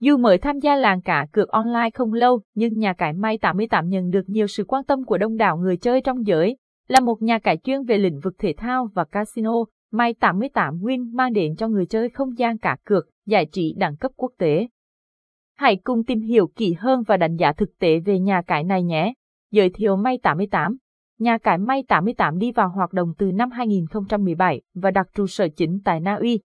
Dù mới tham gia làng cá cược online không lâu, nhưng nhà cái May 88 nhận được nhiều sự quan tâm của đông đảo người chơi trong giới. Là một nhà cái chuyên về lĩnh vực thể thao và casino, May 88 Win mang đến cho người chơi không gian cá cược, giải trí đẳng cấp quốc tế. Hãy cùng tìm hiểu kỹ hơn và đánh giá thực tế về nhà cái này nhé. Giới thiệu May 88. Nhà cái May 88 đi vào hoạt động từ năm 2017 và đặt trụ sở chính tại Na Uy.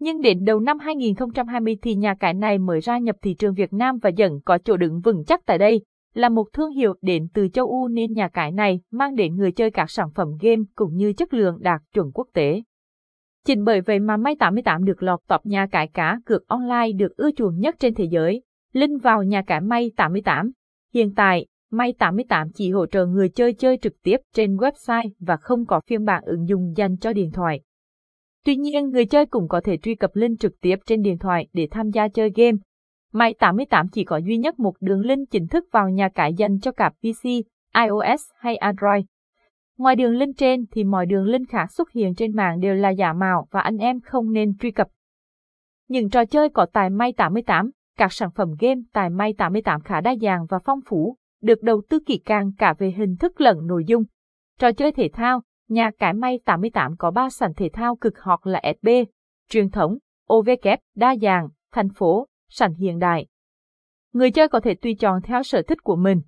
Nhưng đến đầu năm 2020 thì nhà cái này mới gia nhập thị trường Việt Nam và dần có chỗ đứng vững chắc tại đây. Là một thương hiệu đến từ châu Âu nên nhà cái này mang đến người chơi các sản phẩm game cũng như chất lượng đạt chuẩn quốc tế. Chính bởi vậy mà May 88 được lọt top nhà cái cá cược online được ưa chuộng nhất trên thế giới. Link vào nhà cái May 88. Hiện tại, May 88 chỉ hỗ trợ người chơi chơi trực tiếp trên website và không có phiên bản ứng dụng dành cho điện thoại. Tuy nhiên, người chơi cũng có thể truy cập link trực tiếp trên điện thoại để tham gia chơi game. May 88 chỉ có duy nhất một đường link chính thức vào nhà cái dành cho cả PC, iOS hay Android. Ngoài đường link trên thì mọi đường link khác xuất hiện trên mạng đều là giả mạo và anh em không nên truy cập. Những trò chơi có tại May 88, các sản phẩm game tại May 88 khá đa dạng và phong phú, được đầu tư kỹ càng cả về hình thức lẫn nội dung. Trò chơi thể thao, nhà cái May 88 có 3 sàn thể thao cực hot là SB, truyền thống, OVK, đa dạng, thành phố, sàn hiện đại. Người chơi có thể tùy chọn theo sở thích của mình.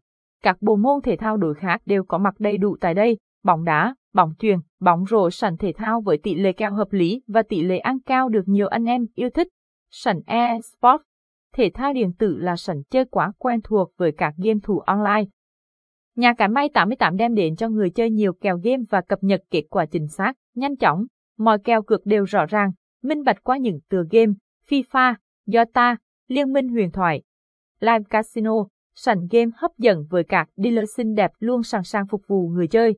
Các bộ môn thể thao đối khác đều có mặt đầy đủ tại đây, bóng đá, bóng chuyền, bóng rổ, sàn thể thao với tỷ lệ kèo hợp lý và tỷ lệ ăn cao được nhiều anh em yêu thích. Sàn E-Sport, thể thao điện tử là sàn chơi quá quen thuộc với các game thủ online. Nhà cái May 88 đem đến cho người chơi nhiều kèo game và cập nhật kết quả chính xác, nhanh chóng. Mọi kèo cược đều rõ ràng, minh bạch qua những tựa game Fifa, Dota, Liên minh huyền thoại. Live Casino, sàn game hấp dẫn với các dealer xinh đẹp luôn sẵn sàng phục vụ người chơi.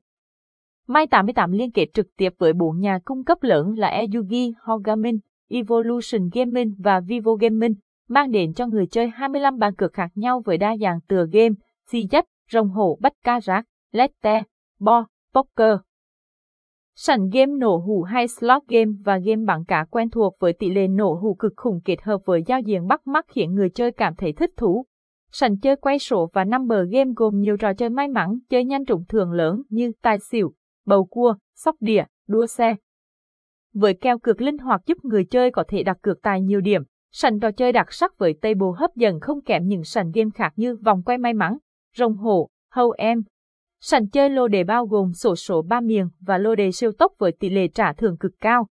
May 88 liên kết trực tiếp với 4 nhà cung cấp lớn là Ezugi, Hogamin, Evolution Gaming và Vivo Gaming, mang đến cho người chơi 25 bàn cược khác nhau với đa dạng tựa game, xì dách, rồng hổ, bách ca rác, lette, bo, poker. Sàn game nổ hũ hay slot game và game bắn cá quen thuộc với tỷ lệ nổ hũ cực khủng kết hợp với giao diện bắt mắt khiến người chơi cảm thấy thích thú. Sàn chơi quay sổ và number game gồm nhiều trò chơi may mắn, chơi nhanh trúng thưởng lớn như tài xỉu, bầu cua, sóc đĩa, đua xe. Với kèo cược linh hoạt giúp người chơi có thể đặt cược tài nhiều điểm, sàn trò chơi đặc sắc với table hấp dẫn không kém những sàn game khác như vòng quay may mắn, rồng hổ, hâu em. Sàn chơi lô đề bao gồm sổ 3 miền và lô đề siêu tốc với tỷ lệ trả thưởng cực cao.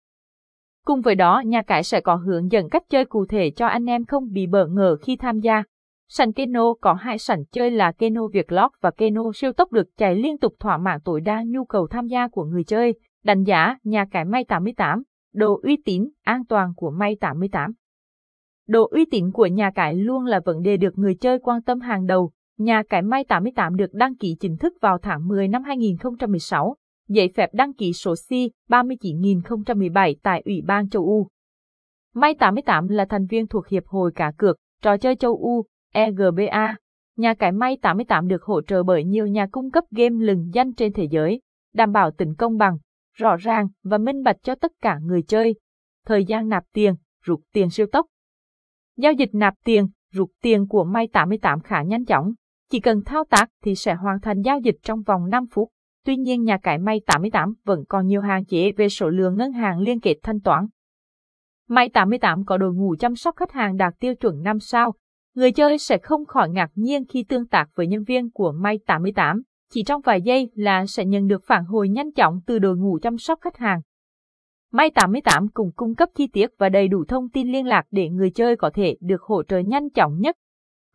Cùng với đó, nhà cái sẽ có hướng dẫn cách chơi cụ thể cho anh em không bị bỡ ngỡ khi tham gia. Sàn Keno có 2 sàn chơi là Keno Việt Lót và Keno siêu tốc được chạy liên tục thỏa mãn tối đa nhu cầu tham gia của người chơi. Đánh giá, nhà cái May 88, độ uy tín, an toàn của May 88. Độ uy tín của nhà cái luôn là vấn đề được người chơi quan tâm hàng đầu. Nhà cái May 88 được đăng ký chính thức vào tháng 10 năm 2016, giấy phép đăng ký số C-39017 tại Ủy ban châu Âu. May 88 là thành viên thuộc Hiệp hội Cá cược, Trò chơi châu Âu, EGBA. Nhà cái May 88 được hỗ trợ bởi nhiều nhà cung cấp game lừng danh trên thế giới, đảm bảo tính công bằng, rõ ràng và minh bạch cho tất cả người chơi. Thời gian nạp tiền, rút tiền siêu tốc. Giao dịch nạp tiền, rút tiền của May 88 khá nhanh chóng. Chỉ cần thao tác thì sẽ hoàn thành giao dịch trong vòng 5 phút. Tuy nhiên, nhà cái May 88 vẫn còn nhiều hạn chế về số lượng ngân hàng liên kết thanh toán. May 88 có đội ngũ chăm sóc khách hàng đạt tiêu chuẩn 5 sao. Người chơi sẽ không khỏi ngạc nhiên khi tương tác với nhân viên của May 88. Chỉ trong vài giây là sẽ nhận được phản hồi nhanh chóng từ đội ngũ chăm sóc khách hàng. May 88 cũng cung cấp chi tiết và đầy đủ thông tin liên lạc để người chơi có thể được hỗ trợ nhanh chóng nhất.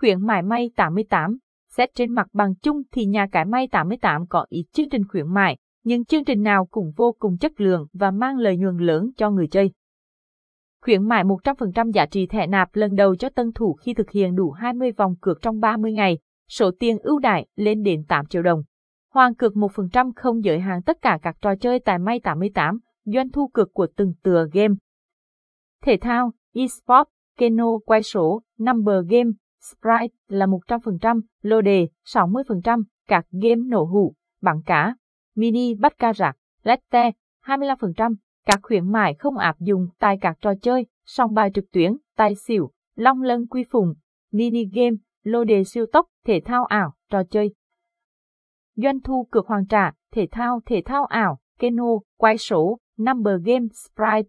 Khuyến mại May 88. Xét trên mặt bằng chung thì nhà cái May 88 có ít chương trình khuyến mại, nhưng chương trình nào cũng vô cùng chất lượng và mang lợi nhuận lớn cho người chơi. Khuyến mại 100% giá trị thẻ nạp lần đầu cho tân thủ khi thực hiện đủ 20 vòng cược trong 30 ngày, số tiền ưu đãi lên đến 8 triệu đồng. Hoàn cược 1% không giới hạn tất cả các trò chơi tại May 88. Doanh thu cược của từng tựa game. Thể thao, e-sport, keno quay số, number game, sprite là 100%, lô đề 60%, các game nổ hũ, bắn cá, mini bắt ca rạc, lette 25%, các khuyến mại không áp dụng tại các trò chơi, sòng bài trực tuyến, tài xỉu, long lân quy phùng, mini game, lô đề siêu tốc, thể thao ảo, trò chơi. Doanh thu cược hoàn trả, thể thao ảo, keno, quay sổ, number game, sprite,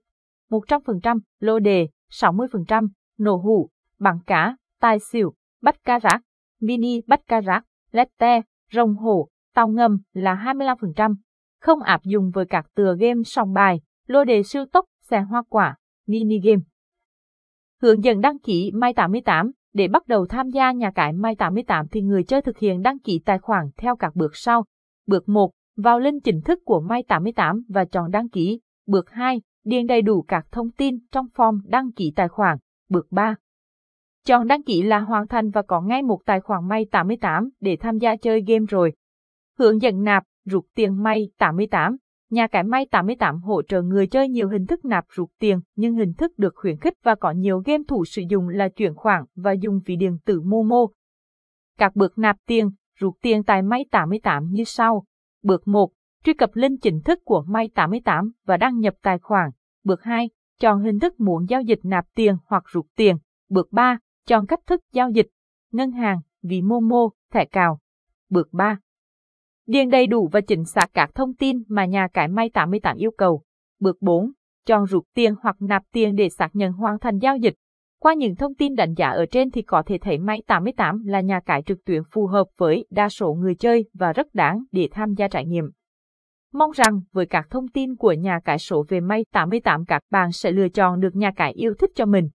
100%, lô đề, 60%, nổ hũ, bắn cá, tài xỉu, bách cá rác, mini bách cá rác, lette, rồng hổ, tàu ngầm là 25%, không áp dụng với các tựa game sòng bài, lô đề siêu tốc, xe hoa quả, mini game. Hướng dẫn đăng ký May 88. Để bắt đầu tham gia nhà cái May 88 thì người chơi thực hiện đăng ký tài khoản theo các bước sau. Bước 1, vào link chính thức của May 88 và chọn đăng ký. Bước 2, điền đầy đủ các thông tin trong form đăng ký tài khoản. Bước 3, chọn đăng ký là hoàn thành và có ngay một tài khoản May 88 để tham gia chơi game rồi. Hướng dẫn nạp, rút tiền May 88. Nhà cái May 88 hỗ trợ người chơi nhiều hình thức nạp rút tiền, nhưng hình thức được khuyến khích và có nhiều game thủ sử dụng là chuyển khoản và dùng ví điện tử Momo. Các bước nạp tiền, rút tiền tại May 88 như sau. Bước 1, truy cập link chính thức của May 88 và đăng nhập tài khoản. Bước 2, chọn hình thức muốn giao dịch nạp tiền hoặc rút tiền. Bước 3, chọn cách thức giao dịch, ngân hàng, ví Momo, thẻ cào. Bước 3, điền đầy đủ và chỉnh sạc các thông tin mà nhà cái May 88 yêu cầu. Bước 4, chọn rút tiền hoặc nạp tiền để xác nhận hoàn thành giao dịch. Qua những thông tin đánh giá ở trên thì có thể thấy May 88 là nhà cái trực tuyến phù hợp với đa số người chơi và rất đáng để tham gia trải nghiệm. Mong rằng với các thông tin của nhà cái số về May 88 các bạn sẽ lựa chọn được nhà cái yêu thích cho mình.